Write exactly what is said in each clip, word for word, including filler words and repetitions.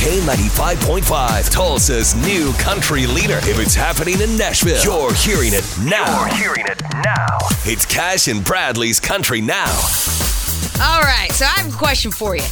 K ninety-five point five, Tulsa's new country leader. If it's happening in Nashville, you're hearing it now. You're hearing it now. It's Cash and Bradley's Country Now. All right, so I have a question for you.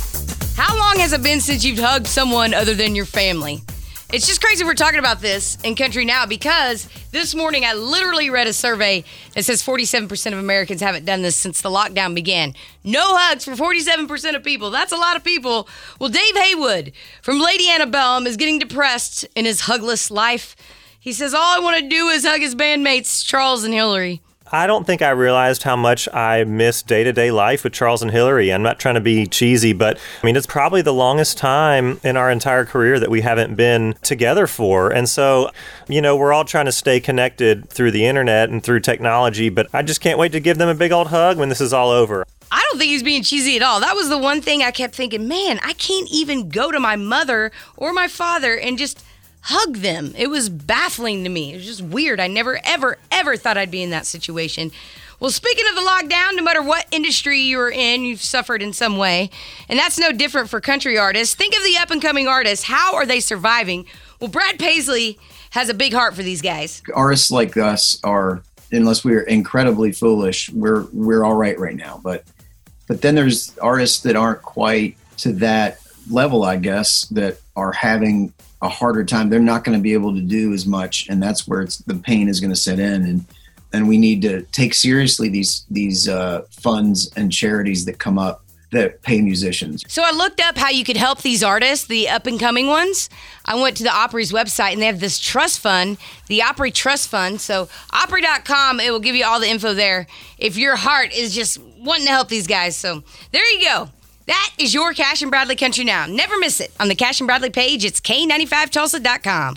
How long has it been since you've hugged someone other than your family? It's just crazy we're talking about this in Country Now because this morning I literally read a survey that says forty-seven percent of Americans haven't done this since the lockdown began. No hugs for forty-seven percent of people. That's a lot of people. Well, Dave Haywood from Lady Antebellum is getting depressed in his hugless life. He says, all I want to do is hug his bandmates, Charles and Hillary. I don't think I realized how much I miss day-to-day life with Charles and Hillary. I'm not trying to be cheesy, but I mean, it's probably the longest time in our entire career that we haven't been together for. And so, you know, we're all trying to stay connected through the internet and through technology, but I just can't wait to give them a big old hug when this is all over. I don't think he's being cheesy at all. That was the one thing I kept thinking, man, I can't even go to my mother or my father and just hug them. It was baffling to me. It was just weird. I never, ever, ever thought I'd be in that situation. Well, speaking of the lockdown, no matter what industry you were in, you've suffered in some way. And that's no different for country artists. Think of the up-and-coming artists. How are they surviving? Well, Brad Paisley has a big heart for these guys. Artists like us are, unless we're incredibly foolish, we're we're all right right now. But but then there's artists that aren't quite to that level, I guess, that are having a harder time. They're not going to be able to do as much, and that's where it's the pain is going to set in. And and we need to take seriously these these uh, funds and charities that come up that pay musicians. So I looked up how you could help these artists, the up-and-coming ones. I went to the Opry's website, and they have this trust fund, the Opry Trust Fund. So Opry dot com, it will give you all the info there if your heart is just wanting to help these guys. So there you go. That is your Cash and Bradley Country Now. Never miss it. On the Cash and Bradley page, it's K ninety-five Tulsa dot com.